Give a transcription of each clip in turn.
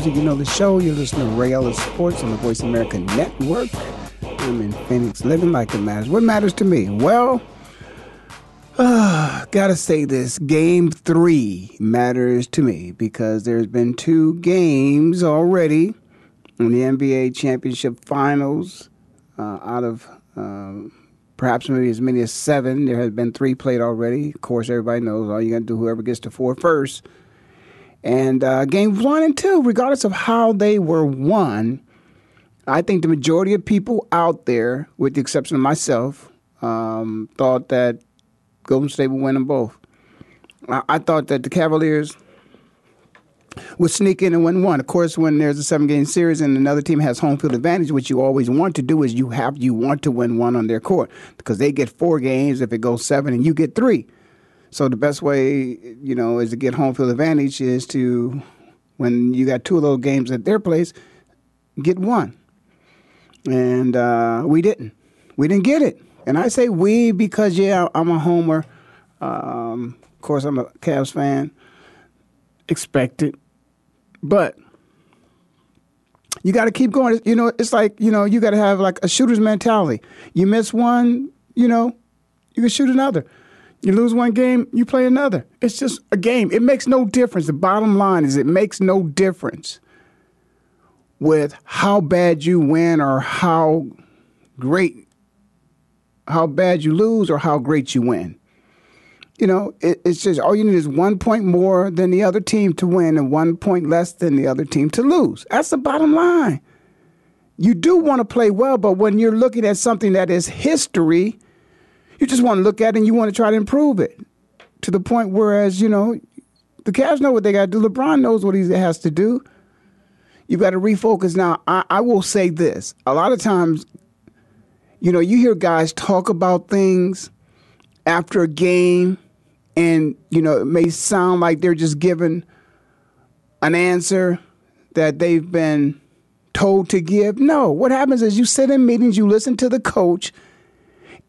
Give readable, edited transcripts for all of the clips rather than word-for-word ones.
music, you know the show. You're listening to Ray Ellis Sports on the Voice of America Network. I'm in Phoenix, living like it matters. What matters to me? Well, gotta say this. Game 3 matters to me because there's been 2 games already in the NBA championship finals. Out of perhaps maybe as many as 7, there has been 3 played already. Of course, everybody knows all you gotta do, whoever gets to 4 first. And games 1 and 2, regardless of how they were won, I think the majority of people out there, with the exception of myself, thought that Golden State would win them both. I thought that the Cavaliers would sneak in and win one. Of course, when there's a 7-game series and another team has home field advantage, what you always want to do is you want to win one on their court because they get 4 games if it goes 7 and you get 3. So the best way, you know, is to get home field advantage is to, when you got 2 of those games at their place, get 1. And we didn't. We didn't get it. And I say we because, yeah, I'm a homer. Of course, I'm a Cavs fan. Expect it. But you got to keep going. You know, it's like, you know, you got to have like a shooter's mentality. You miss one, you know, you can shoot another. You lose one game, you play another. It's just a game. It makes no difference. The bottom line is it makes no difference with how bad you win or how bad you lose or how great you win. You know, it's just all you need is 1 point more than the other team to win and 1 point less than the other team to lose. That's the bottom line. You do want to play well, but when you're looking at something that is history, you just want to look at it and you want to try to improve it to the point whereas, you know, the Cavs know what they got to do. LeBron knows what he has to do. You've got to refocus. Now, I will say this. A lot of times, you know, you hear guys talk about things after a game and, you know, it may sound like they're just giving an answer that they've been told to give. No. What happens is you sit in meetings, you listen to the coach,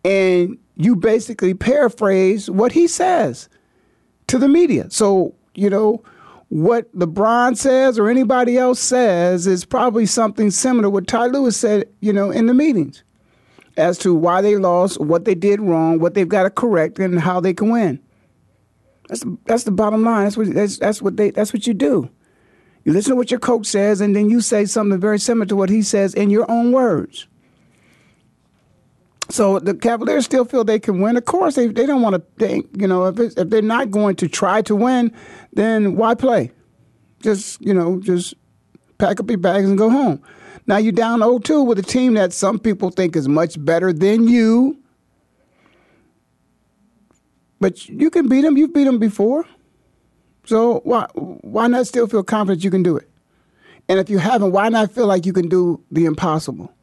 and you basically paraphrase what he says to the media. So, you know, what LeBron says or anybody else says is probably something similar to what Ty Lewis said, you know, in the meetings as to why they lost, what they did wrong, what they've got to correct, and how they can win. That's the bottom line. That's what you do. You listen to what your coach says, and then you say something very similar to what he says in your own words. So the Cavaliers still feel they can win. Of course, they don't want to think, you know, if they're not going to try to win, then why play? Just, you know, just pack up your bags and go home. Now you're down 0-2 with a team that some people think is much better than you. But you can beat them. You've beat them before. So why not still feel confident you can do it? And if you haven't, why not feel like you can do the impossible?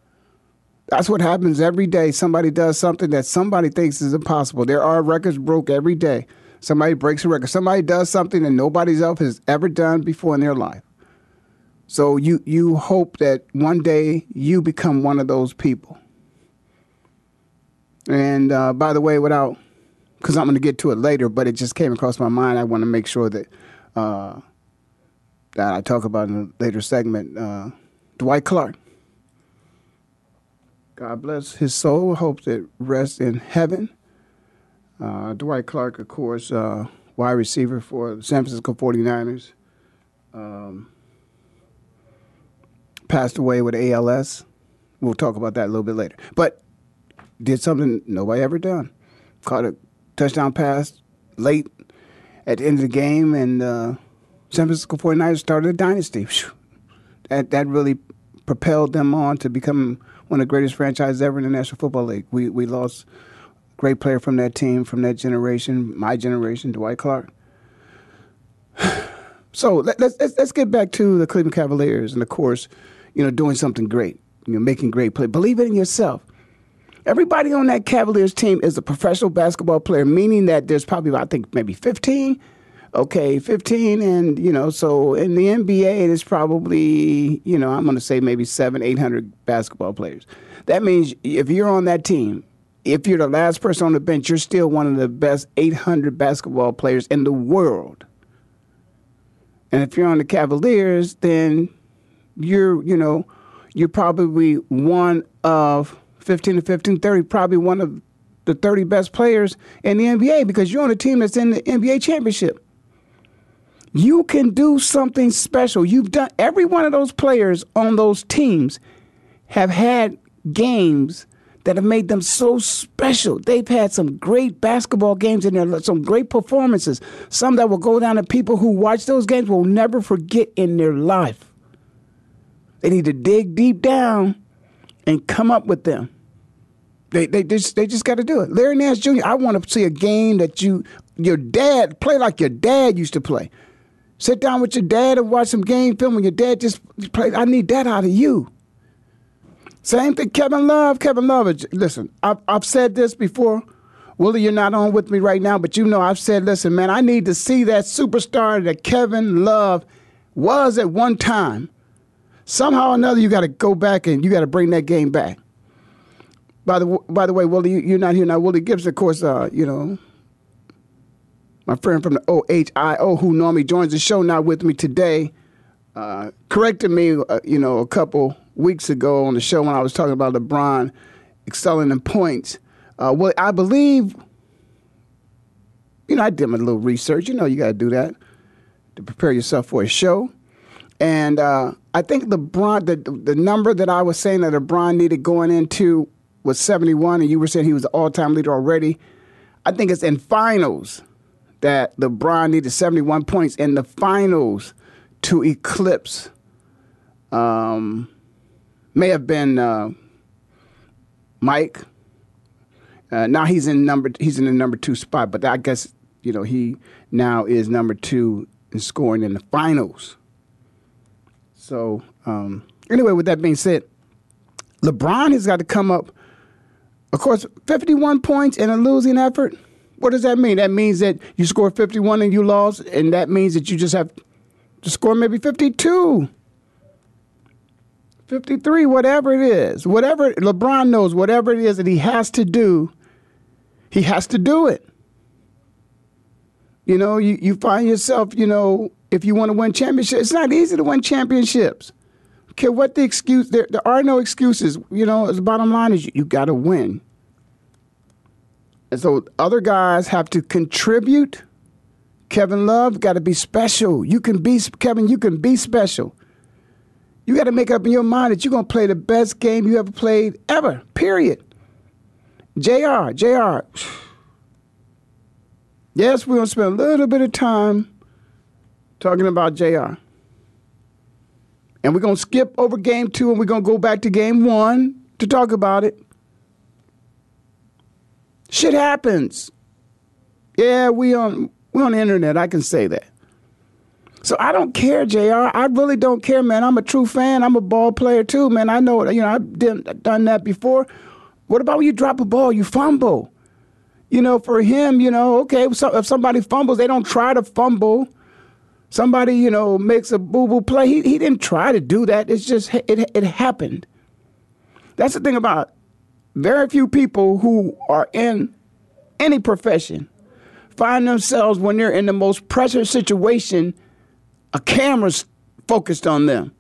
That's what happens every day. Somebody does something that somebody thinks is impossible. There are records broke every day. Somebody breaks a record. Somebody does something that nobody else has ever done before in their life. So you hope that one day you become one of those people. And by the way, because I'm going to get to it later, but it just came across my mind. I want to make sure that that I talk about in a later segment. Dwight Clark. God bless his soul. Hope that rests in heaven. Dwight Clark, of course, wide receiver for the San Francisco 49ers. Passed away with ALS. We'll talk about that a little bit later. But did something nobody ever done. Caught a touchdown pass late at the end of the game, and San Francisco 49ers started a dynasty. Whew. That really propelled them on to become one of the greatest franchises ever in the National Football League. We lost a great player from that team, from that generation, my generation, Dwight Clark. So let's get back to the Cleveland Cavaliers and, of course, you know, doing something great, you know, making great play. Believe it in yourself. Everybody on that Cavaliers team is a professional basketball player, meaning that there's probably, I think, maybe 15. Okay, 15, and, you know, so in the NBA, it is probably, you know, I'm going to say maybe 700-800 basketball players. That means if you're on that team, if you're the last person on the bench, you're still one of the best 800 basketball players in the world. And if you're on the Cavaliers, then you're probably one of 30, probably one of the 30 best players in the NBA because you're on a team that's in the NBA championship. You can do something special. You've done every one of those players on those teams have had games that have made them so special. They've had some great basketball games in there, some great performances, some that will go down to people who watch those games will never forget in their life. They need to dig deep down and come up with them. They just got to do it. Larry Nance Jr., I want to see a game that your dad, play like your dad used to play. Sit down with your dad and watch some game film when your dad just played. I need that out of you. Same thing, Kevin Love. Listen, I've said this before. Willie, you're not on with me right now, but you know I've said, listen, man, I need to see that superstar that Kevin Love was at one time. Somehow or another, you got to go back and you got to bring that game back. By the way, Willie, you're not here now. Willie Gibbs, of course, my friend from the OHIO who normally joins the show, not with me today, corrected me, a couple weeks ago on the show when I was talking about LeBron excelling in points. Well, I believe, I did my little research. You got to do that to prepare yourself for a show. And I think LeBron, the number that I was saying that LeBron needed going into was 71, and you were saying he was the all-time leader already. I think it's in finals that LeBron needed 71 points in the finals to eclipse may have been Mike. Now he's in the number two spot, but I guess he now is number two in scoring in the finals. So anyway, with that being said, LeBron has got to come up. Of course, 51 points in a losing effort. What does that mean? That means that you scored 51 and you lost, and that means that you just have to score maybe 52. 53, whatever it is, whatever LeBron knows, whatever it is that he has to do it. You find yourself, if you want to win championships, it's not easy to win championships. Okay, what the excuse? There are no excuses. The bottom line is you got to win. And so other guys have to contribute. Kevin Love got to be special. Kevin, you can be special. You got to make up in your mind that you're going to play the best game you ever played ever, period. JR. Yes, we're going to spend a little bit of time talking about JR. And we're going to skip over game two and we're going to go back to game one to talk about it. Shit happens. Yeah, we're on the internet. I can say that. So I don't care, JR. I really don't care, man. I'm a true fan. I'm a ball player, too, man. I know it. I've done that before. What about when you drop a ball, you fumble? For him, okay, so if somebody fumbles, they don't try to fumble. Somebody, makes a boo-boo play. He didn't try to do that. It's just it happened. That's the thing about very few people who are in any profession find themselves when they're in the most pressure situation. A camera's focused on them,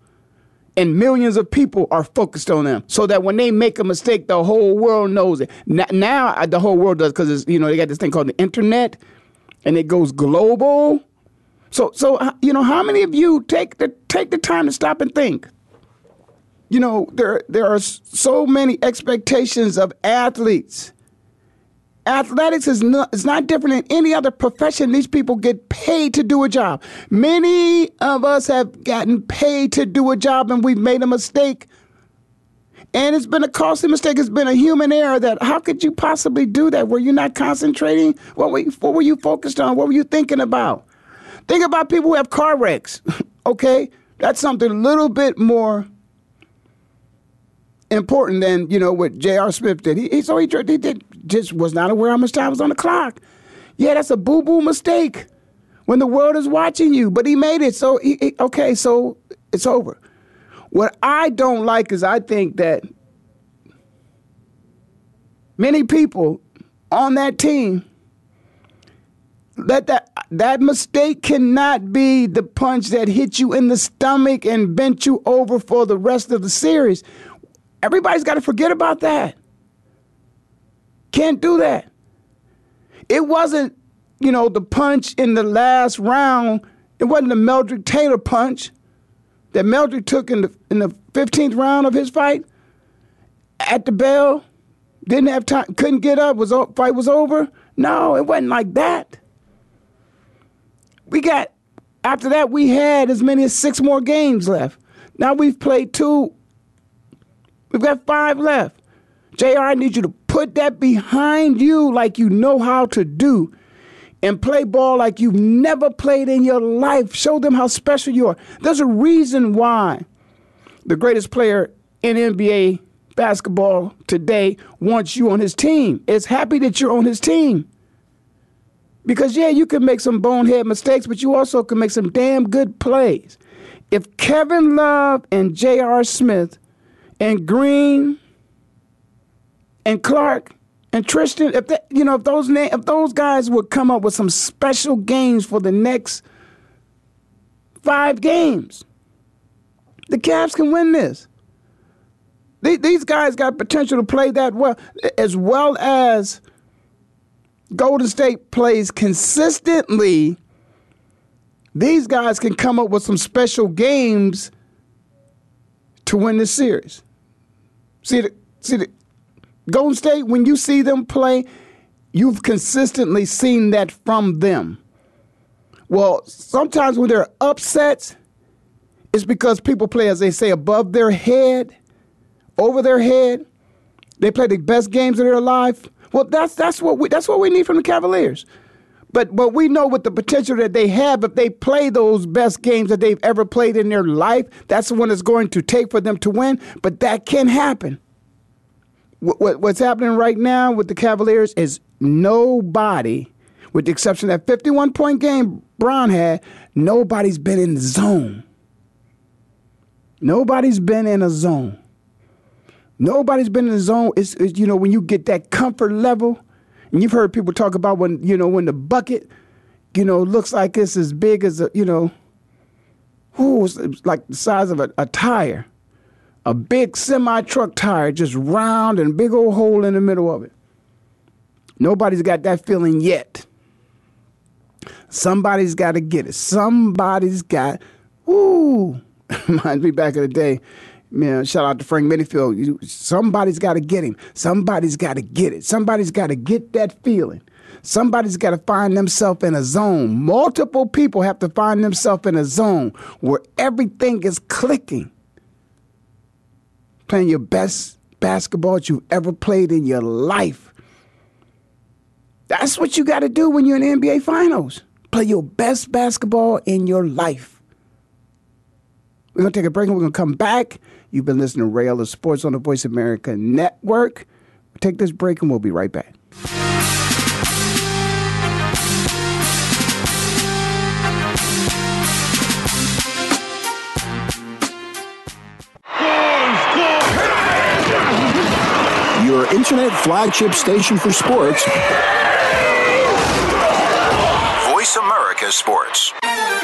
and millions of people are focused on them, so that when they make a mistake, the whole world knows it. Now the whole world does because they got this thing called the internet, and it goes global. So how many of you take the time to stop and think? There are so many expectations of athletes. Athletics is not different than any other profession. These people get paid to do a job. Many of us have gotten paid to do a job, and we've made a mistake. And it's been a costly mistake. It's been a human error that how could you possibly do that? Were you not concentrating? What were you focused on? What were you thinking about? Think about people who have car wrecks, okay? That's something a little bit more important than, what J.R. Smith did. He was not aware how much time was on the clock. Yeah, that's a boo-boo mistake when the world is watching you. But he made it, so so it's over. What I don't like is I think that many people on that team That mistake cannot be the punch that hit you in the stomach and bent you over for the rest of the series. Everybody's got to forget about that. Can't do that. It wasn't, the punch in the last round. It wasn't the Meldrick Taylor punch that Meldrick took in the 15th round of his fight at the bell. Didn't have time, couldn't get up, fight was over. No, it wasn't like that. After that, we had as many as 6 more games left. Now we've played 2. We've got 5 left. JR, I need you to put that behind you like you know how to do and play ball like you've never played in your life. Show them how special you are. There's a reason why the greatest player in NBA basketball today wants you on his team. It's happy that you're on his team. Because, yeah, you can make some bonehead mistakes, but you also can make some damn good plays. If Kevin Love and JR Smith and Green and Clark and Tristan, if those guys would come up with some special games for the next 5 games, the Cavs can win this. These guys got potential to play that well as Golden State plays consistently. These guys can come up with some special games to win this series. See the Golden State, when you see them play, you've consistently seen that from them. Well, sometimes when there are upsets, it's because people play, as they say, above their head, over their head. They play the best games of their life. Well, that's what we need from the Cavaliers. But we know with the potential that they have, if they play those best games that they've ever played in their life, that's the one it's going to take for them to win. But that can happen. What's happening right now with the Cavaliers is nobody, with the exception of that 51-point game Bron had, nobody's been in the zone. Nobody's been in a zone. Nobody's been in the zone. It's when you get that comfort level, and you've heard people talk about when the bucket, looks like it's as big as it's like the size of a tire, a big semi-truck tire, just round and big old hole in the middle of it. Nobody's got that feeling yet. Somebody's got to get it. Somebody's got, reminds me back in the day. Man, shout out to Frank Minifield. Somebody's got to get him. Somebody's got to get it. Somebody's got to get that feeling. Somebody's got to find themselves in a zone. Multiple people have to find themselves in a zone where everything is clicking. Playing your best basketball that you've ever played in your life. That's what you got to do when you're in the NBA Finals. Play your best basketball in your life. We're going to take a break and we're going to come back. You've been listening to Ray Ellis Sports on the Voice of America Network. We'll take this break and we'll be right back. Your internet flagship station for sports. Voice America Sports.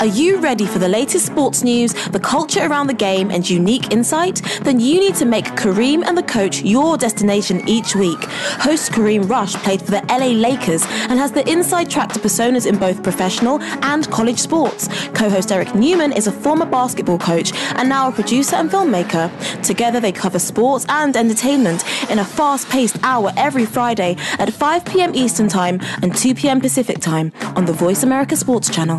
Are you ready for the latest sports news, the culture around the game, and unique insight? Then you need to make Kareem and the Coach your destination each week. Host Kareem Rush played for the LA Lakers and has the inside track to personas in both professional and college sports. Co-host Eric Newman is a former basketball coach and now a producer and filmmaker. Together they cover sports and entertainment in a fast-paced hour every Friday at 5 p.m. Eastern Time and 2 p.m. Pacific Time on the Voice America Sports Channel.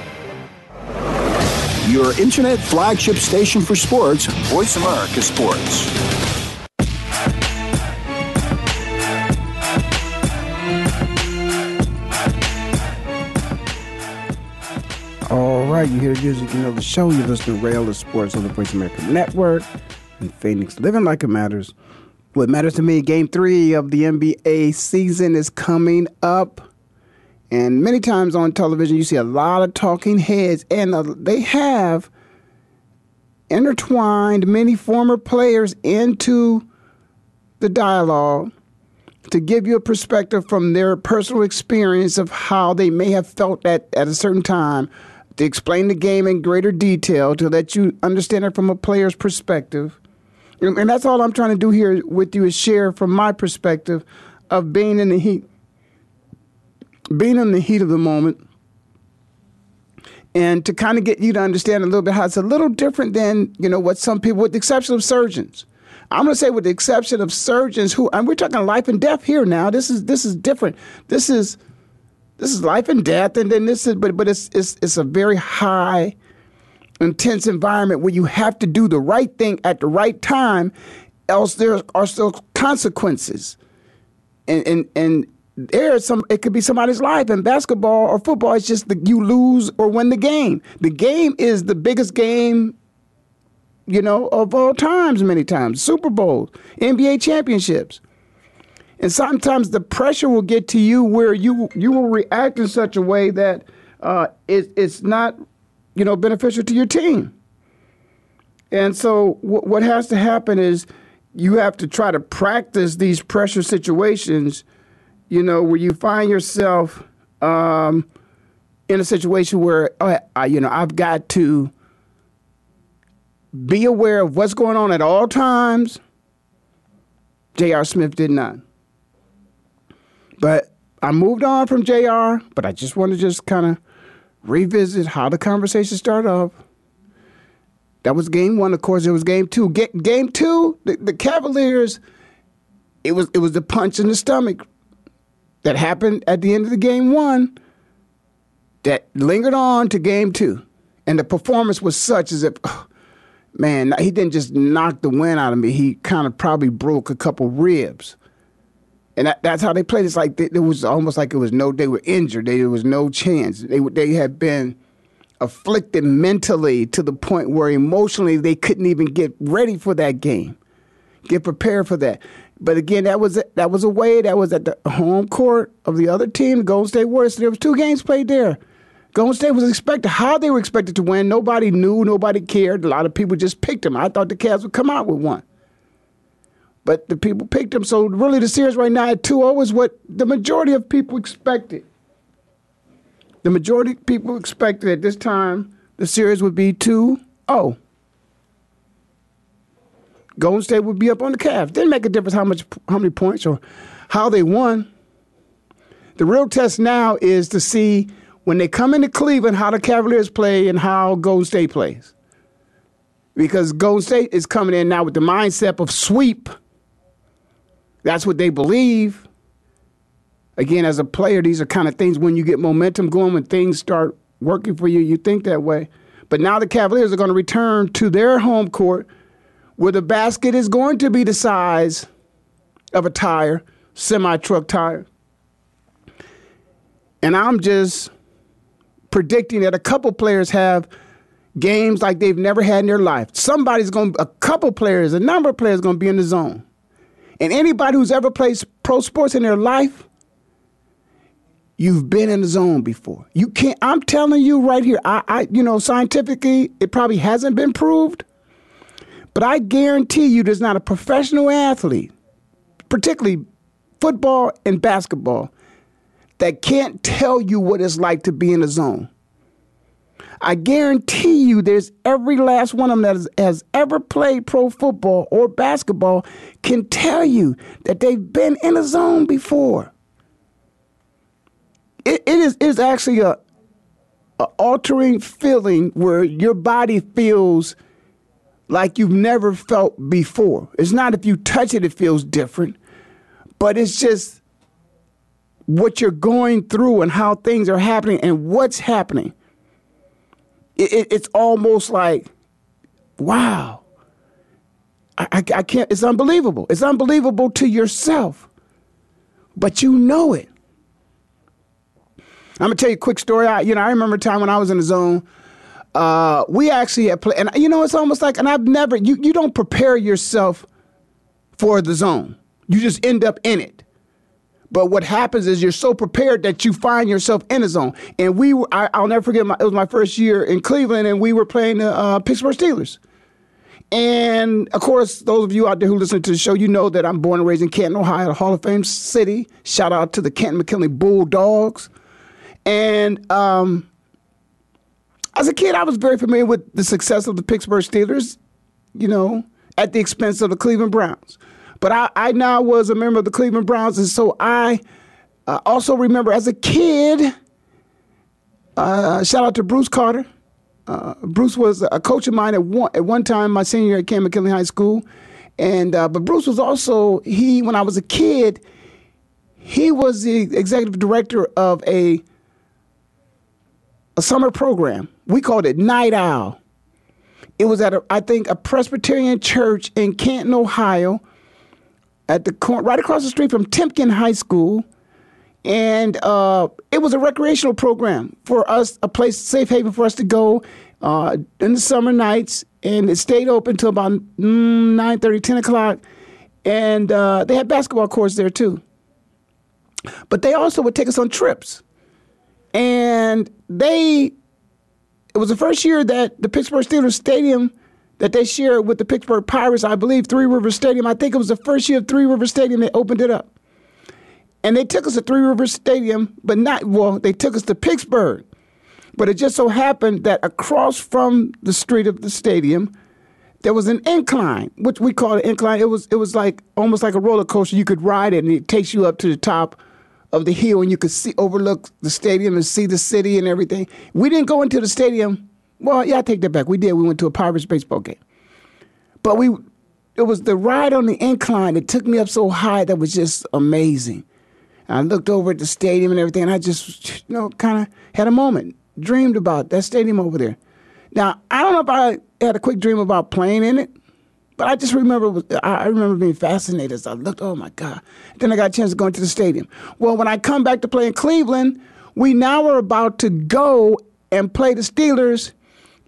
Your internet flagship station for sports, Voice America Sports. All right, you hear the music, you know the show. You're listening to Ray Ellis Sports on the Voice America Network. And Phoenix, living like it matters. What matters to me, Game 3 of the NBA season is coming up. And many times on television, you see a lot of talking heads, and they have intertwined many former players into the dialogue to give you a perspective from their personal experience of how they may have felt at a certain time, to explain the game in greater detail, to let you understand it from a player's perspective. And that's all I'm trying to do here with you is share from my perspective of being in the heat. Being in the heat of the moment, and to kind of get you to understand a little bit how it's a little different than, you know, what some people, with the exception of surgeons. I'm going to say with the exception of surgeons who, and we're talking life and death here now. This is different. This is life and death, and then this is, but it's a very high, intense environment where you have to do the right thing at the right time, else there are still consequences, and it could be somebody's life. In basketball or football, it's just that you lose or win the game. The game is the biggest game, you know, of all times, many times. Super Bowls, NBA championships. And sometimes the pressure will get to you where you will react in such a way that it's not, you know, beneficial to your team. And so what has to happen is you have to try to practice these pressure situations, you know, where you find yourself in a situation where, you know, I've got to be aware of what's going on at all times. JR Smith did not. But I moved on from JR, but I just want to just kind of revisit how the conversation started off. That was game one. Of course, it was game two. Game two, the Cavaliers, it was the punch in the stomach that happened at the end of the game one that lingered on to game two. And the performance was such as if, man, he didn't just knock the wind out of me. He kind of probably broke a couple ribs. And that's how they played. It's like it was almost like it was no, they were injured. There was no chance. They had been afflicted mentally to the point where emotionally they couldn't even get ready for that game, get prepared for that. But again, that was a way that was at the home court of the other team, Golden State Warriors. So there was two games played there. Golden State was expected, how they were expected to win. Nobody knew, nobody cared. A lot of people just picked them. I thought the Cavs would come out with one. But the people picked them. So really the series right now at 2-0 is what the majority of people expected. The majority of people expected at this time the series would be 2-0. Golden State would be up on the Cavs. Didn't make a difference how many points or how they won. The real test now is to see when they come into Cleveland how the Cavaliers play and how Golden State plays. Because Golden State is coming in now with the mindset of sweep. That's what they believe. Again, as a player, these are kind of things when you get momentum going, when things start working for you, you think that way. But now the Cavaliers are going to return to their home court where the basket is going to be the size of a tire, semi-truck tire. And I'm just predicting that a couple players have games like they've never had in their life. A number of players are going to be in the zone. And anybody who's ever played pro sports in their life, you've been in the zone before. You can't, I'm telling you right here, scientifically, it probably hasn't been proved, but I guarantee you there's not a professional athlete, particularly football and basketball, that can't tell you what it's like to be in the zone. I guarantee you there's every last one of them that has ever played pro football or basketball can tell you that they've been in a zone before. It is actually a altering feeling where your body feels like you've never felt before. It's not if you touch it, it feels different, but it's just what you're going through and how things are happening and what's happening. It's almost like, wow, I can't, it's unbelievable. It's unbelievable to yourself, but you know it. I'm going to tell you a quick story. I remember a time when I was in the zone. We actually had played, and, it's almost like, and I've never, you don't prepare yourself for the zone. You just end up in it. But what happens is you're so prepared that you find yourself in a zone. And I'll never forget, it was my first year in Cleveland, and we were playing the Pittsburgh Steelers. And, of course, those of you out there who listen to the show, you know that I'm born and raised in Canton, Ohio, the Hall of Fame city. Shout out to the Canton-McKinley Bulldogs. And as a kid, I was very familiar with the success of the Pittsburgh Steelers, at the expense of the Cleveland Browns. But I now was a member of the Cleveland Browns, and so I also remember as a kid, shout out to Bruce Carter. Bruce was a coach of mine at one time, my senior year at Cam McKinley High School. And but Bruce was also, when I was a kid, he was the executive director of a summer program. We called it Night Owl. It was at, a Presbyterian church in Canton, Ohio, right across the street from Timken High School, and it was a recreational program for us, safe haven for us to go in the summer nights, and it stayed open till about 9:30, 10 o'clock, and they had basketball courts there too. But they also would take us on trips, and it was the first year that the Pittsburgh Steelers Stadium that they shared with the Pittsburgh Pirates, I believe, Three Rivers Stadium. I think it was the first year of Three Rivers Stadium they opened it up. And they took us to Three Rivers Stadium, they took us to Pittsburgh. But it just so happened that across from the street of the stadium, there was an incline, which we call an incline. It was like almost like a roller coaster. You could ride it, and it takes you up to the top of the hill, and you could overlook the stadium and see the city and everything. We didn't go into the stadium. Well, yeah, I take that back. We did. We went to a Pirates baseball game. But it was the ride on the incline that took me up so high that was just amazing. And I looked over at the stadium and everything, and I just, kind of had a moment, dreamed about that stadium over there. Now, I don't know if I had a quick dream about playing in it, but I just remember, being fascinated as I looked, oh, my God. Then I got a chance to go into the stadium. Well, when I come back to play in Cleveland, we now are about to go and play the Steelers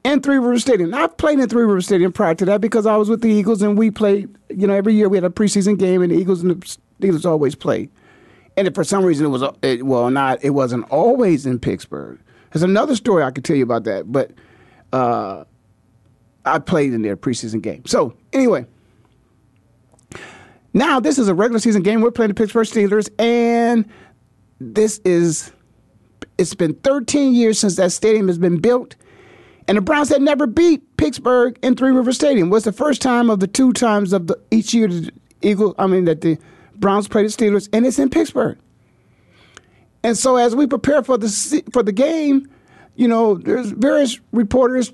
in Three Rivers Stadium. Now, I've played in Three Rivers Stadium prior to that because I was with the Eagles, and we played, every year we had a preseason game, and the Eagles and the Steelers always played. And for some reason, it wasn't always in Pittsburgh. There's another story I could tell you about that, but I played in their preseason game. So, anyway, now this is a regular season game. We're playing the Pittsburgh Steelers, and it's been 13 years since that stadium has been built. And the Browns had never beat Pittsburgh in Three Rivers Stadium. It was the first time of the two times of each year that the Browns played the Steelers, and it's in Pittsburgh. And so as we prepare for the game, there's various reporters,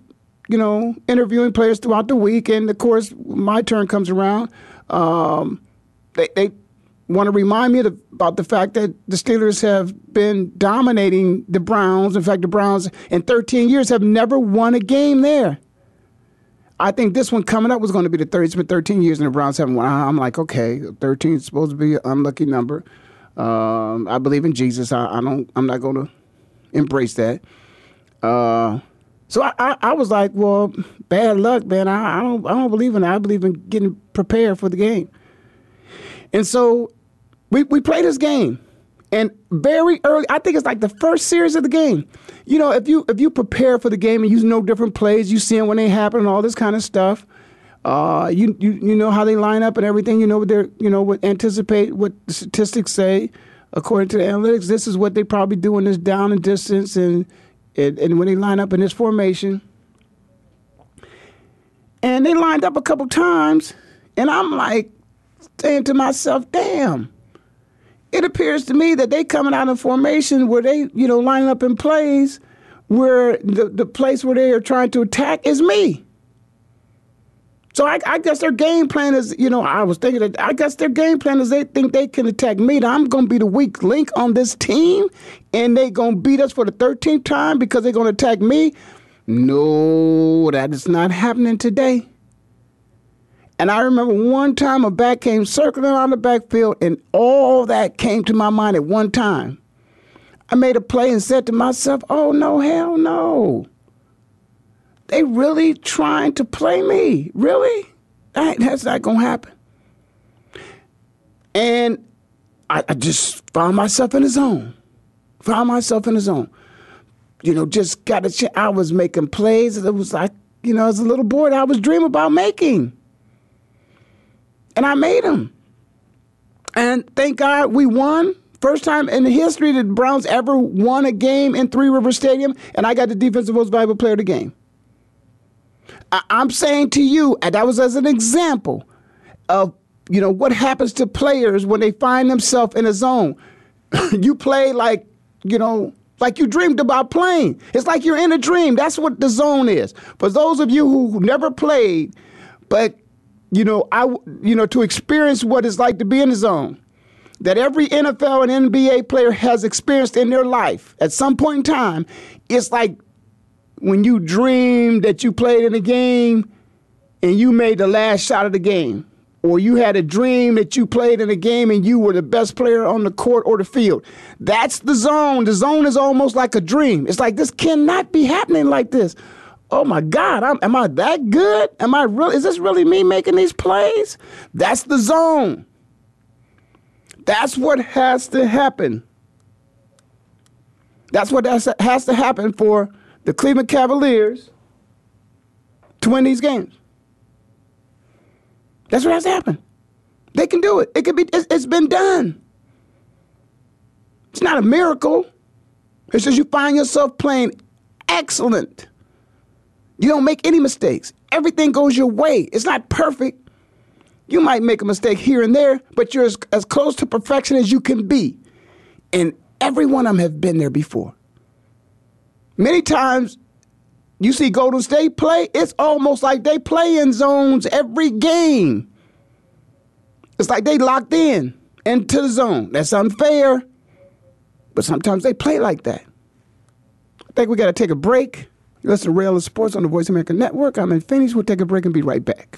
interviewing players throughout the week, and of course my turn comes around. They want to remind me about the fact that the Steelers have been dominating the Browns. In fact, the Browns in 13 years have never won a game there. I think this one coming up was going to be the third. It's been 13 years and the Browns haven't won. I'm like, okay, 13 is supposed to be an unlucky number. I believe in Jesus. I'm not going to embrace that. So I was like, well, bad luck, man. I don't believe in that. I believe in getting prepared for the game. And so we play this game. And very early, I think it's like the first series of the game. You know, if you prepare for the game and you know different plays, you see them when they happen and all this kind of stuff. You know how they line up and everything. You know what they're, you know, what anticipate, what statistics say. According to the analytics, this is what they probably do in this down and distance and when they line up in this formation. And they lined up a couple times, and I'm like saying to myself, damn. It appears to me that they coming out in formation where they, you know, lining up in plays where the place where they are trying to attack is me. So I guess their game plan is, you know, I was thinking that I guess their game plan is they think they can attack me. That I'm going to be the weak link on this team, and they going to beat us for the 13th time because they're going to attack me. No, that is not happening today. And I remember one time a back came circling around the backfield, and all that came to my mind at one time. I made a play and said to myself, oh, no, hell no. They really trying to play me. Really? That's not going to happen. And I just found myself in the zone. You know, just got a chance. I was making plays. It was like, you know, as a little boy, I was dreaming about making. And I made them. And thank God we won. First time in history that the Browns ever won a game in Three Rivers Stadium, and I got the defensive most valuable player of the game. I'm saying to you, and that was as an example of, you know, what happens to players when they find themselves in a zone. You play like, you know, like you dreamed about playing. It's like you're in a dream. That's what the zone is. For those of you who never played, but you know, to experience what it's like to be in the zone, that every NFL and NBA player has experienced in their life at some point in time. It's like when you dream that you played in a game and you made the last shot of the game, or you had a dream that you played in a game and you were the best player on the court or the field. That's the zone. The zone is almost like a dream. It's like this cannot be happening like this. Oh, my God, am I that good? Is this really me making these plays? That's the zone. That's what has to happen. That's what has to happen for the Cleveland Cavaliers to win these games. That's what has to happen. They can do it. It's been done. It's not a miracle. It's just you find yourself playing excellent. You don't make any mistakes. Everything goes your way. It's not perfect. You might make a mistake here and there, but you're as close to perfection as you can be. And every one of them have been there before. Many times you see Golden State play, it's almost like they play in zones every game. It's like they locked in into the zone. That's unfair, but sometimes they play like that. I think we got to take a break. You listen to Ray Ellis Sports on the Voice of America Network. I'm in Phoenix. We'll take a break and be right back.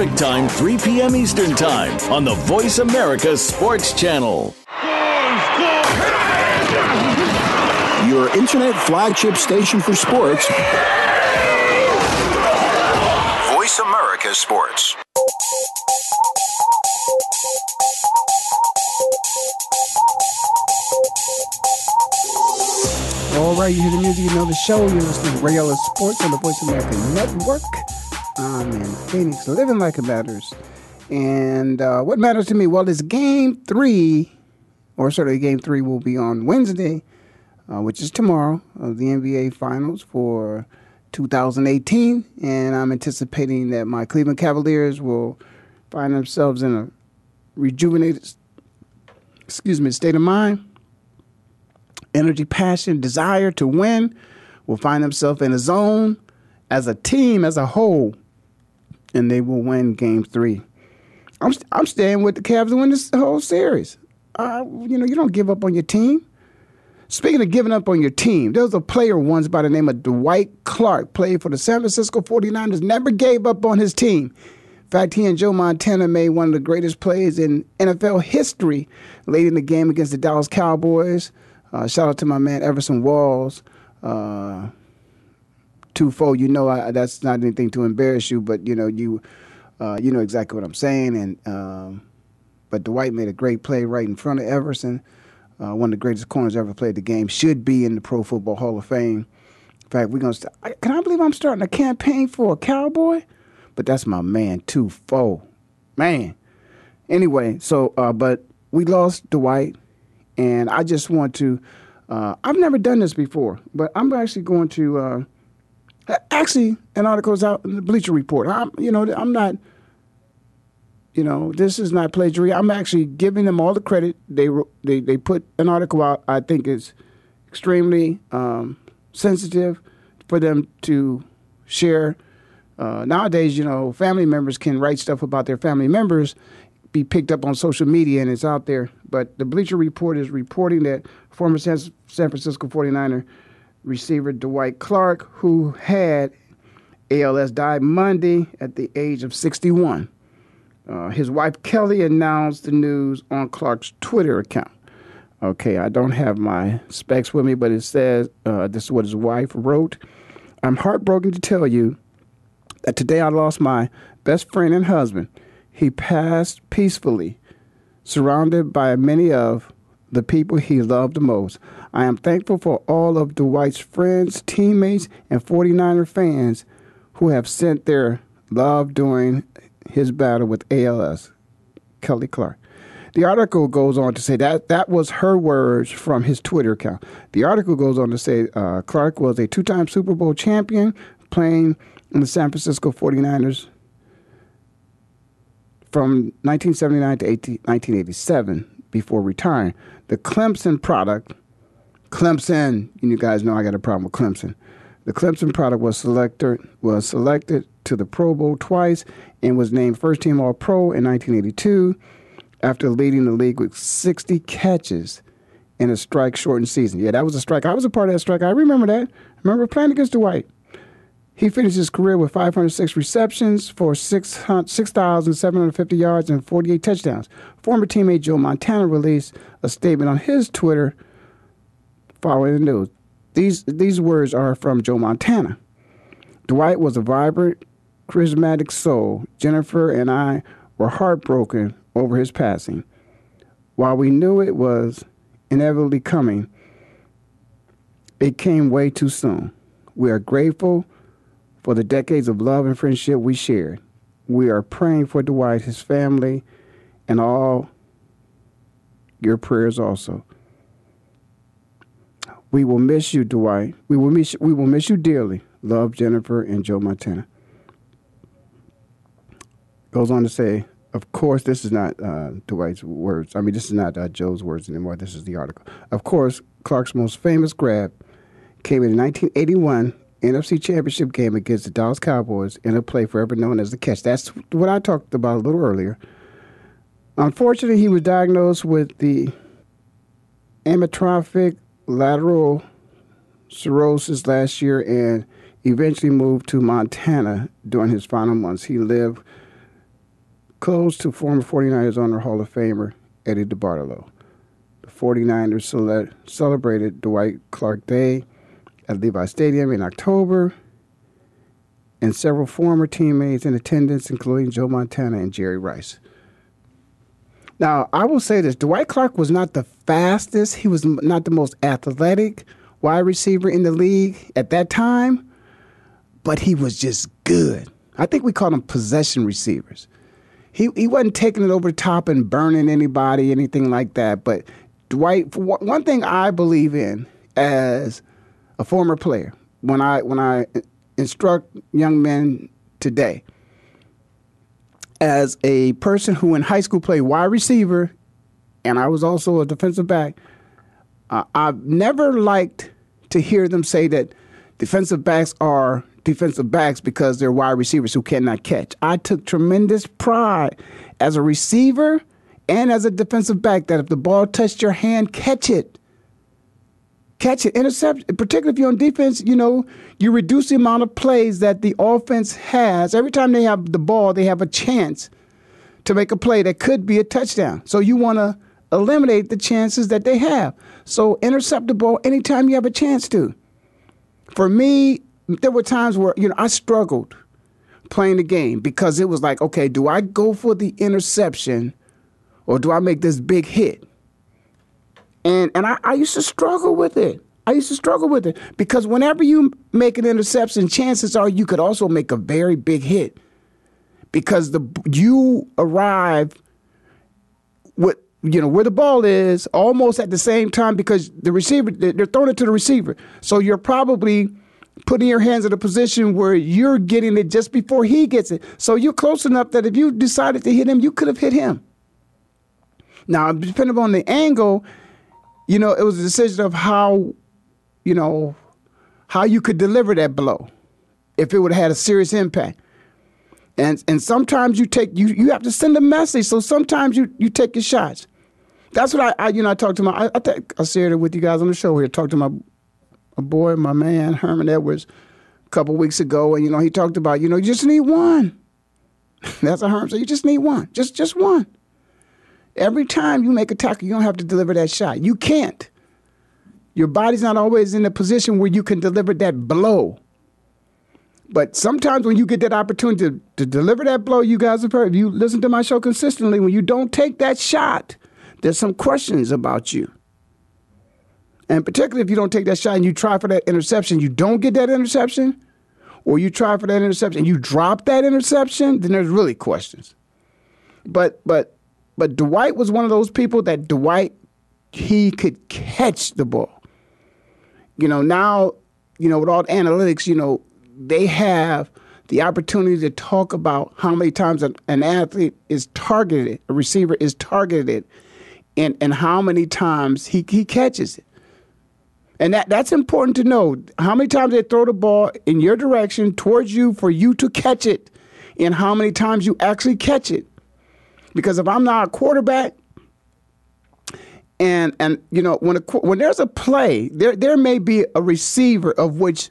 Time, 3 p.m. Eastern Time on the Voice America Sports Channel. Your internet flagship station for sports. Voice America Sports. All right, you hear the music, you know the show. You're listening to Ray Ellis Sports on the Voice America Network. I'm in Phoenix, living like it matters. And what matters to me? Well, it's Game 3 will be on Wednesday, which is tomorrow, of the NBA Finals for 2018. And I'm anticipating that my Cleveland Cavaliers will find themselves in a rejuvenated, state of mind. Energy, passion, desire to win will find themselves in a zone as a team, as a whole, and they will win Game 3. I'm staying with the Cavs to win this whole series. You don't give up on your team. Speaking of giving up on your team, there was a player once by the name of Dwight Clark, played for the San Francisco 49ers, never gave up on his team. In fact, he and Joe Montana made one of the greatest plays in NFL history late in the game against the Dallas Cowboys. Shout out to my man Everson Walls, 2-4. That's not anything to embarrass you, but you know exactly what I'm saying. And but Dwight made a great play right in front of Everson. One of the greatest corners ever played the game, should be in the Pro Football Hall of Fame. In fact, we're gonna. Can I believe I'm starting a campaign for a Cowboy? But that's my man 2-4, man. Anyway, so but we lost Dwight. And I just want to, I've never done this before, but I'm actually going to, an article is out in the Bleacher Report. This is not plagiarism. I'm actually giving them all the credit. They put an article out. I think it's extremely sensitive for them to share. Nowadays, family members can write stuff about their family members, be picked up on social media, and it's out there. But the Bleacher Report is reporting that former San Francisco 49er receiver Dwight Clark, who had ALS, died Monday at the age of 61. His wife, Kelly, announced the news on Clark's Twitter account. Okay, I don't have my specs with me, but it says, this is what his wife wrote. I'm heartbroken to tell you that today I lost my best friend and husband. He passed peacefully, surrounded by many of the people he loved the most. I am thankful for all of Dwight's friends, teammates, and 49er fans who have sent their love during his battle with ALS. Kelly Clark. The article goes on to say that was her words from his Twitter account. The article goes on to say Clark was a two-time Super Bowl champion playing in the San Francisco 49ers from 1979 to 1987, before retiring. The Clemson product, and you guys know I got a problem with Clemson. The Clemson product was selected to the Pro Bowl twice and was named First Team All-Pro in 1982 after leading the league with 60 catches in a strike-shortened season. Yeah, that was a strike. I was a part of that strike. I remember that. I remember playing against Dwight. He finished his career with 506 receptions for 6,750 yards and 48 touchdowns. Former teammate Joe Montana released a statement on his Twitter following the news. These words are from Joe Montana. Dwight was a vibrant, charismatic soul. Jennifer and I were heartbroken over his passing. While we knew it was inevitably coming, it came way too soon. We are grateful for the decades of love and friendship we shared. We are praying for Dwight, his family, and all your prayers also. We will miss you, Dwight. We will miss you dearly. Love, Jennifer and Joe Montana. Goes on to say, Of course, this is not Dwight's words. I mean, this is not Joe's words anymore. This is the article. Of course, Clark's most famous grab came in the 1981 NFC Championship game against the Dallas Cowboys in a play forever known as the catch. That's what I talked about a little earlier. Unfortunately, he was diagnosed with the amyotrophic lateral sclerosis last year and eventually moved to Montana during his final months. He lived close to former 49ers owner Hall of Famer Eddie DeBartolo. The 49ers celebrated Dwight Clark Day at Levi Stadium in October, and several former teammates in attendance, including Joe Montana and Jerry Rice. Now, I will say this. Dwight Clark was not the fastest. He was not the most athletic wide receiver in the league at that time, but he was just good. I think we called him possession receivers. He wasn't taking it over the top and burning anybody, anything like that. But Dwight, one thing I believe in as a former player, when I instruct young men today, as a person who in high school played wide receiver, and I was also a defensive back, I've never liked to hear them say that defensive backs are defensive backs because they're wide receivers who cannot catch. I took tremendous pride as a receiver and as a defensive back that if the ball touched your hand, catch it. Catch it, intercept, particularly if you're on defense, you know, you reduce the amount of plays that the offense has. Every time they have the ball, they have a chance to make a play that could be a touchdown. So you want to eliminate the chances that they have. So intercept the ball anytime you have a chance to. For me, there were times where, you know, I struggled playing the game because it was like, okay, do I go for the interception or do I make this big hit? And I used to struggle with it. I used to struggle with it because whenever you make an interception, chances are you could also make a very big hit because you arrive with, you know, where the ball is almost at the same time because the receiver, they're throwing it to the receiver. So you're probably putting your hands in a position where you're getting it just before he gets it. So you're close enough that if you decided to hit him, you could have hit him. Now, depending on the angle, you know, it was a decision of how, you know, how you could deliver that blow if it would have had a serious impact. And sometimes you have to send a message. So sometimes you take your shots. That's what I talked to I think I shared it with you guys on the show here. Talked to my man, Herman Edwards, a couple weeks ago. And, you know, he talked about, you know, you just need one. That's what Herman said. You just need one. Just one. Every time you make a tackle, you don't have to deliver that shot. You can't. Your body's not always in a position where you can deliver that blow. But sometimes when you get that opportunity to deliver that blow, you guys have heard, if you listen to my show consistently, when you don't take that shot, there's some questions about you. And particularly if you don't take that shot and you try for that interception, you don't get that interception, or you try for that interception and you drop that interception, then there's really questions. But Dwight was one of those people that he could catch the ball. You know, now, you know, with all the analytics, you know, they have the opportunity to talk about how many times an athlete is targeted, a receiver is targeted, and how many times he catches it. And that's important to know, how many times they throw the ball in your direction towards you for you to catch it and how many times you actually catch it. Because if I'm not a quarterback, and you know, when there's a play, there may be a receiver of which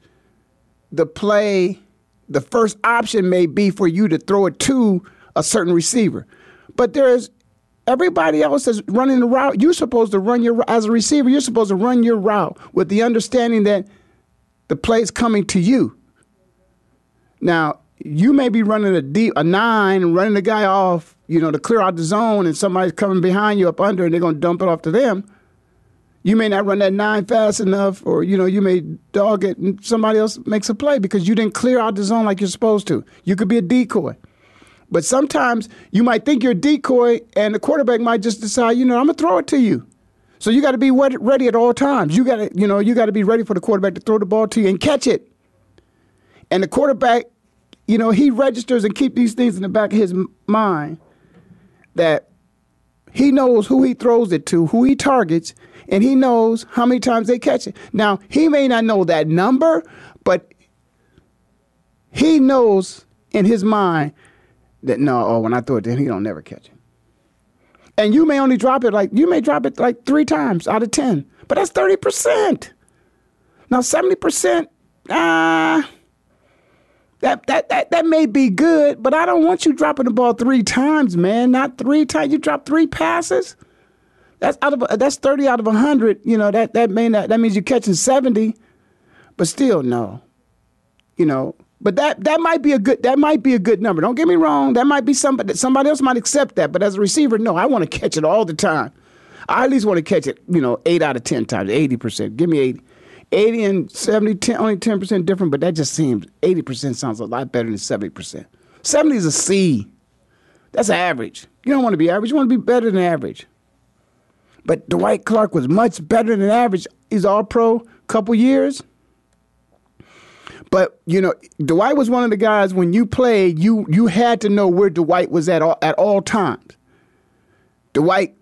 the first option may be for you to throw it to a certain receiver. But there's everybody else that's running the route. You're supposed to run as a receiver, you're supposed to run your route with the understanding that the play's coming to you. Now, you may be running a nine, running the guy off, you know, to clear out the zone, and somebody's coming behind you up under, and they're going to dump it off to them. You may not run that nine fast enough, or, you know, you may dog it, and somebody else makes a play because you didn't clear out the zone like you're supposed to. You could be a decoy. But sometimes you might think you're a decoy, and the quarterback might just decide, you know, I'm going to throw it to you. So you got to be ready at all times. You got to be ready for the quarterback to throw the ball to you and catch it. And the quarterback, you know, he registers and keeps these things in the back of his mind that he knows who he throws it to, who he targets, and he knows how many times they catch it. Now, he may not know that number, but he knows in his mind that, when I throw it to him, he don't never catch it. And you may only drop it like 3 times out of 10, but that's 30%. Now 70%, that may be good, but I don't want you dropping the ball 3 times, man. Not 3 times. You drop 3 passes. That's 30 out of 100. That means you're catching 70, but still no. But that might be a good number. Don't get me wrong. That might be somebody else might accept that. But as a receiver, no, I want to catch it all the time. I at least want to catch it, 8 out of 10 times, 80%. Give me 80. 80 and 70, 10, only 10% different, but that just seems 80% sounds a lot better than 70%. 70 is a C. That's average. You don't want to be average. You want to be better than average. But Dwight Clark was much better than average. He's All-Pro couple years. But, Dwight was one of the guys when you played, you had to know where Dwight was at all times. Dwight,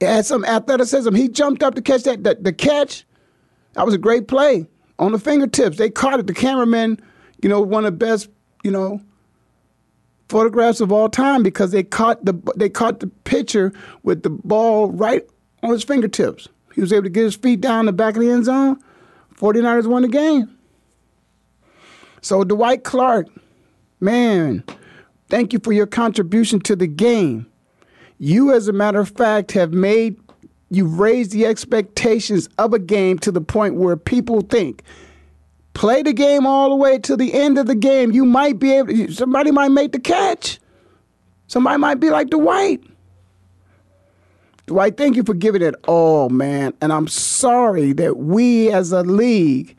had some athleticism. He jumped up to catch that. The catch, that was a great play on the fingertips. They caught it. The cameraman, one of the best, photographs of all time because they caught the pitcher with the ball right on his fingertips. He was able to get his feet down the back of the end zone. 49ers won the game. So Dwight Clark, man, thank you for your contribution to the game. You, as a matter of fact, you've raised the expectations of a game to the point where people think, play the game all the way to the end of the game. You might be able to, somebody might make the catch. Somebody might be like Dwight. Dwight, thank you for giving it all, man. And I'm sorry that we as a league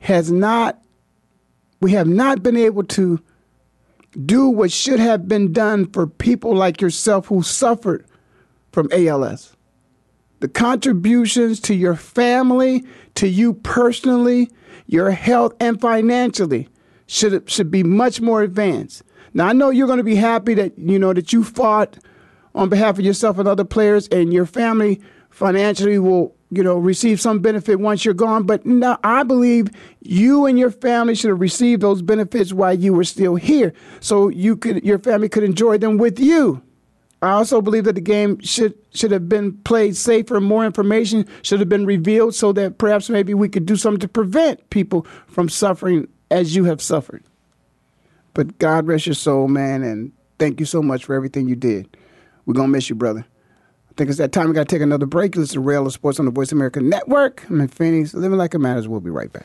have not been able to do what should have been done for people like yourself who suffered from ALS. The contributions to your family, to you personally, your health, and financially should be much more advanced. Now, I know you're going to be happy that, that you fought on behalf of yourself and other players, and your family financially will receive some benefit once you're gone. But no, I believe you and your family should have received those benefits while you were still here, so your family could enjoy them with you. I also believe that the game should have been played safer. More information should have been revealed so that perhaps maybe we could do something to prevent people from suffering as you have suffered. But God rest your soul, man, and thank you so much for everything you did. We're going to miss you, brother. I think it's that time. We got to take another break. Listen to Ray Ellis Sports on the Voice of America Network. I'm in Phoenix, living like it matters. We'll be right back.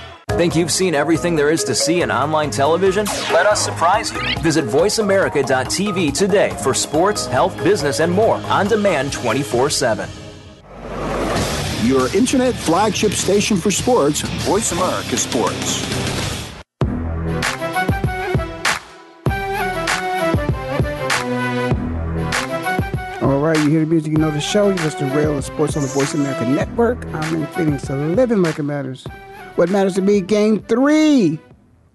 Think you've seen everything there is to see in online television? Let us surprise you. Visit voiceamerica.tv today for sports, health, business, and more on demand 24/7. Your internet flagship station for sports, Voice America Sports. All right, you hear the music, you know the show. You listen to Ray Ellis Sports on the Voice America Network. I'm in Phoenix, living like it matters. What matters to me, Game 3 of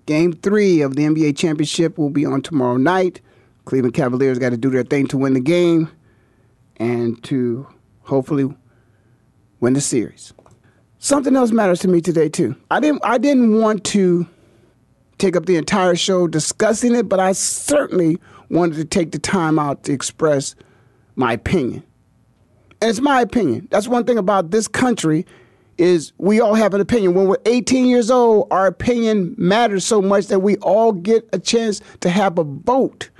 the NBA championship will be on tomorrow night. Cleveland Cavaliers got to do their thing to win the game. and to hopefully win the series. Something else matters to me today, too. I didn't want to take up the entire show discussing it, but I certainly wanted to take the time out to express my opinion. And it's my opinion. That's one thing about this country is we all have an opinion. When we're 18 years old, our opinion matters so much that we all get a chance to have a vote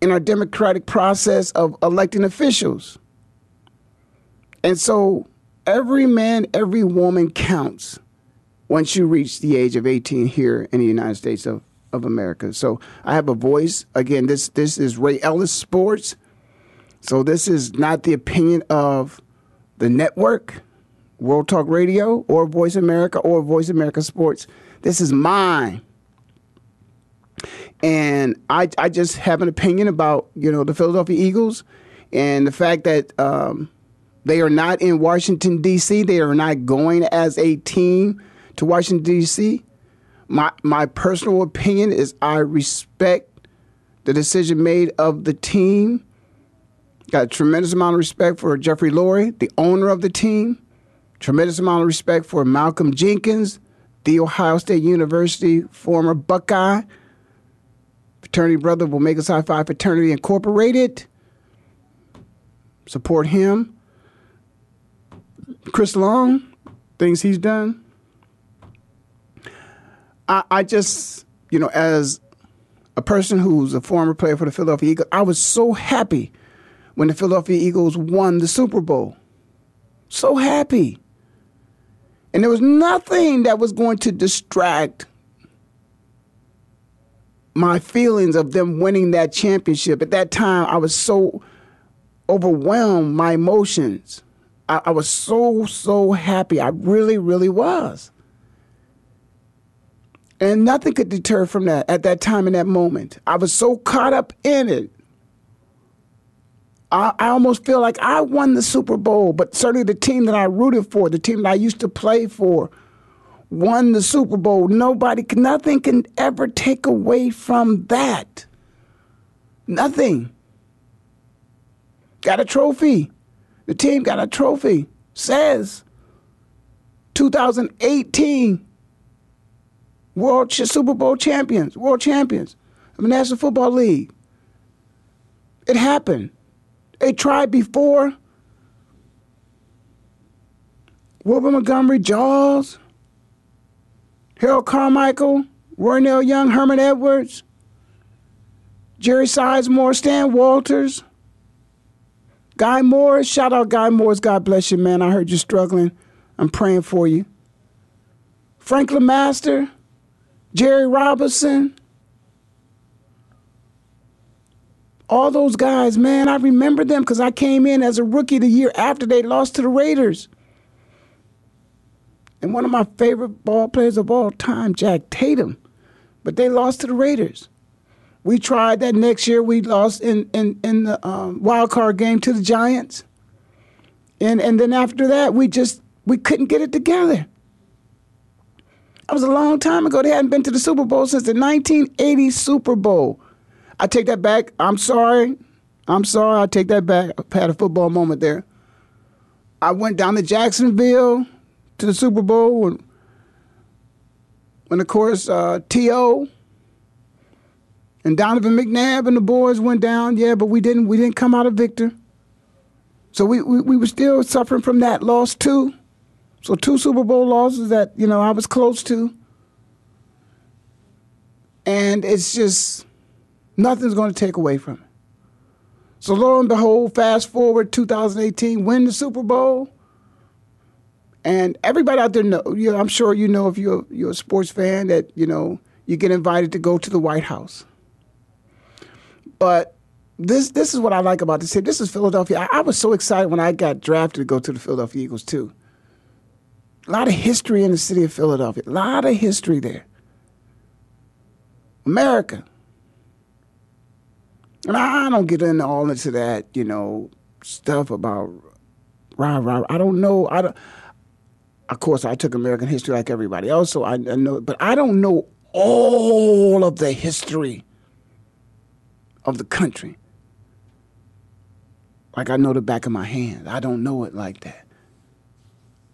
in our democratic process of electing officials. And so every man, every woman counts once you reach the age of 18 here in the United States of America. So I have a voice. Again, this is Ray Ellis Sports. So this is not the opinion of the network, World Talk Radio, or Voice America, or Voice America Sports. This is mine. And I just have an opinion about, you know, the Philadelphia Eagles and the fact that they are not in Washington, D.C. They are not going as a team to Washington, D.C. My personal opinion is I respect the decision made of the team. Got a tremendous amount of respect for Jeffrey Lurie, the owner of the team. Tremendous amount of respect for Malcolm Jenkins, the Ohio State University former Buckeye. Fraternity brother of Omega Psi Phi Fraternity Incorporated. Support him. Chris Long, things he's done. I just, you know, as a person who's a former player for the Philadelphia Eagles, I was so happy when the Philadelphia Eagles won the Super Bowl. So happy. And there was nothing that was going to distract my feelings of them winning that championship. At that time, I was so overwhelmed, my emotions. I was so happy. I really, really was. And nothing could deter from that at that time in that moment. I was so caught up in it. I almost feel like I won the Super Bowl, but certainly the team that I rooted for, the team that I used to play for, won the Super Bowl. Nothing can ever take away from that. Nothing. Got a trophy. The team got a trophy. Says 2018 Super Bowl champions, world champions of the National Football League. It happened. They tried before. Wilbur Montgomery, Jaws, Harold Carmichael, Roy Neal Young, Herman Edwards, Jerry Sizemore, Stan Walters, Guy Morris. Shout out Guy Morris. God bless you, man. I heard you're struggling. I'm praying for you. Frank LeMaster, Jerry Robinson. All those guys, man, I remember them because I came in as a rookie the year after they lost to the Raiders. And one of my favorite ball players of all time, Jack Tatum. But they lost to the Raiders. We tried that next year. We lost in the wild card game to the Giants. And then after that, we couldn't get it together. That was a long time ago. They hadn't been to the Super Bowl since the 1980 Super Bowl. I take that back. I'm sorry. I take that back. I had a football moment there. I went down to Jacksonville to the Super Bowl when of course, T.O. and Donovan McNabb and the boys went down. Yeah, but we didn't come out a victor. So we were still suffering from that loss too. So two Super Bowl losses that, you know, I was close to. And it's just... nothing's going to take away from it. So lo and behold, fast forward 2018, win the Super Bowl. And everybody out there know, you know, I'm sure you know if you're a sports fan that, you know, you get invited to go to the White House. But this is what I like about this city. This is Philadelphia. I was so excited when I got drafted to go to the Philadelphia Eagles too. A lot of history in the city of Philadelphia. A lot of history there. America. And I don't get into all into that, you know, stuff about rah-rah. I don't know. Of course, I took American history like everybody else, so I know. But I don't know all of the history of the country. like I know the back of my hand. I don't know it like that.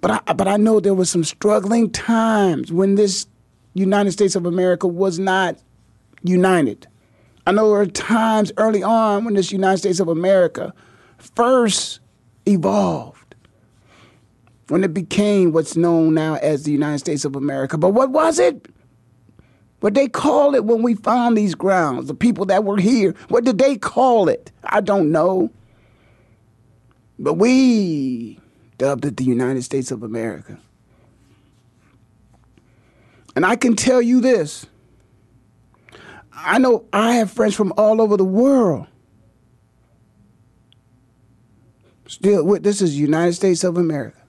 But I know there were some struggling times when this United States of America was not united. I know there were times early on when this United States of America first evolved, when it became what's known now as the United States of America. But what was it? What they call it when we found these grounds, the people that were here, what did they call it? I don't know. But we dubbed it the United States of America. And I can tell you this. I know I have friends from all over the world. Still, this is the United States of America.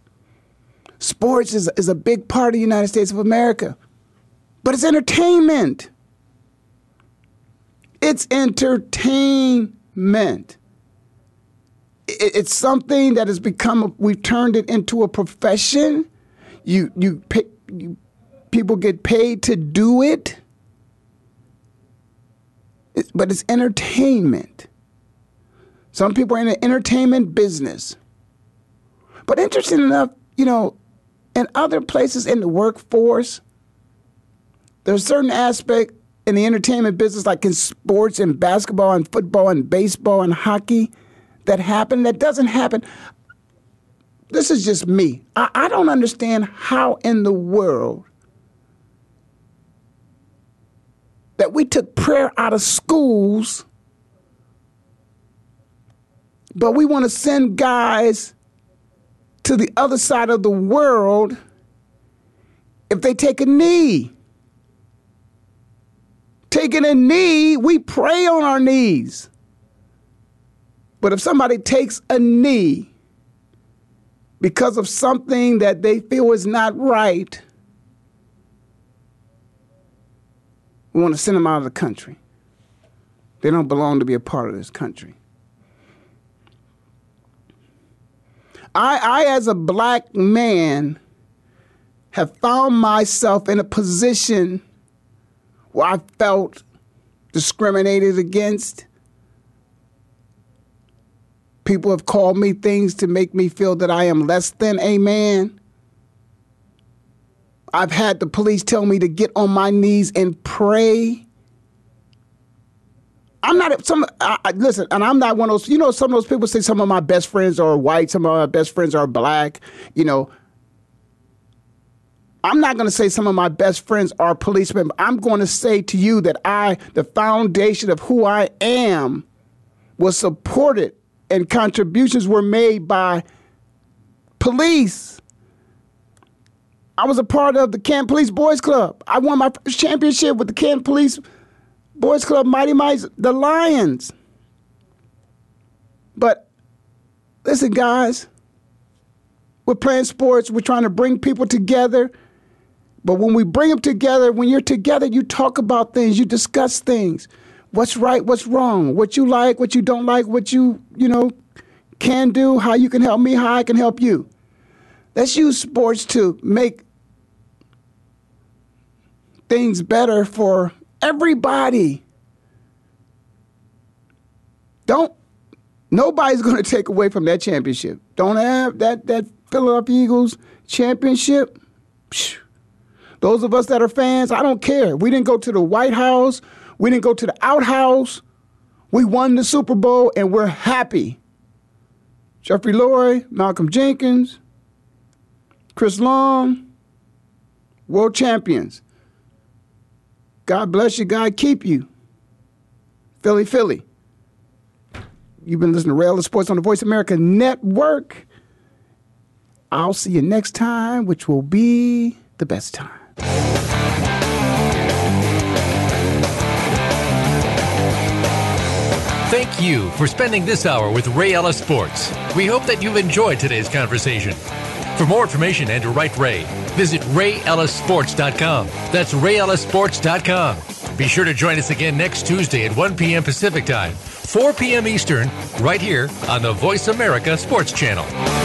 Sports is a big part of the United States of America. But it's entertainment. It's entertainment. It's something that has become, we've turned it into a profession. People get paid to do it. But it's entertainment. Some people are in the entertainment business. But interesting enough, in other places in the workforce, there's a certain aspect in the entertainment business, like in sports and basketball and football and baseball and hockey, that doesn't happen. This is just me. I don't understand how in the world that we took prayer out of schools, but we want to send guys to the other side of the world if they take a knee. Taking a knee, we pray on our knees. But if somebody takes a knee because of something that they feel is not right, we want to send them out of the country. They don't belong to be a part of this country. I as a black man, have found myself in a position where I felt discriminated against. People have called me things to make me feel that I am less than a man. I've had the police tell me to get on my knees and pray. I'm not one of those, some of those people say some of my best friends are white, some of my best friends are black, I'm not going to say some of my best friends are policemen, but I'm going to say to you that the foundation of who I am was supported and contributions were made by police. I was a part of the Camp Police Boys Club. I won my first championship with the Camp Police Boys Club, Mighty Mites, the Lions. But listen, guys, we're playing sports. We're trying to bring people together. But when we bring them together, when you're together, you talk about things, you discuss things. What's right, what's wrong, what you like, what you don't like, what you can do, how you can help me, how I can help you. Let's use sports to make things better for everybody. Nobody's going to take away from that championship. Don't have that Philadelphia Eagles championship. Phew. Those of us that are fans, I don't care. We didn't go to the White House. We didn't go to the outhouse. We won the Super Bowl, and we're happy. Jeffrey Lurie, Malcolm Jenkins, Chris Long, world champions. God bless you. God keep you. Philly, Philly. You've been listening to Ray Ellis Sports on the Voice America Network. I'll see you next time, which will be the best time. Thank you for spending this hour with Ray Ellis Sports. We hope that you've enjoyed today's conversation. For more information and to write Ray, visit RayEllisSports.com. That's RayEllisSports.com. Be sure to join us again next Tuesday at 1 p.m. Pacific Time, 4 p.m. Eastern, right here on the Voice America Sports Channel.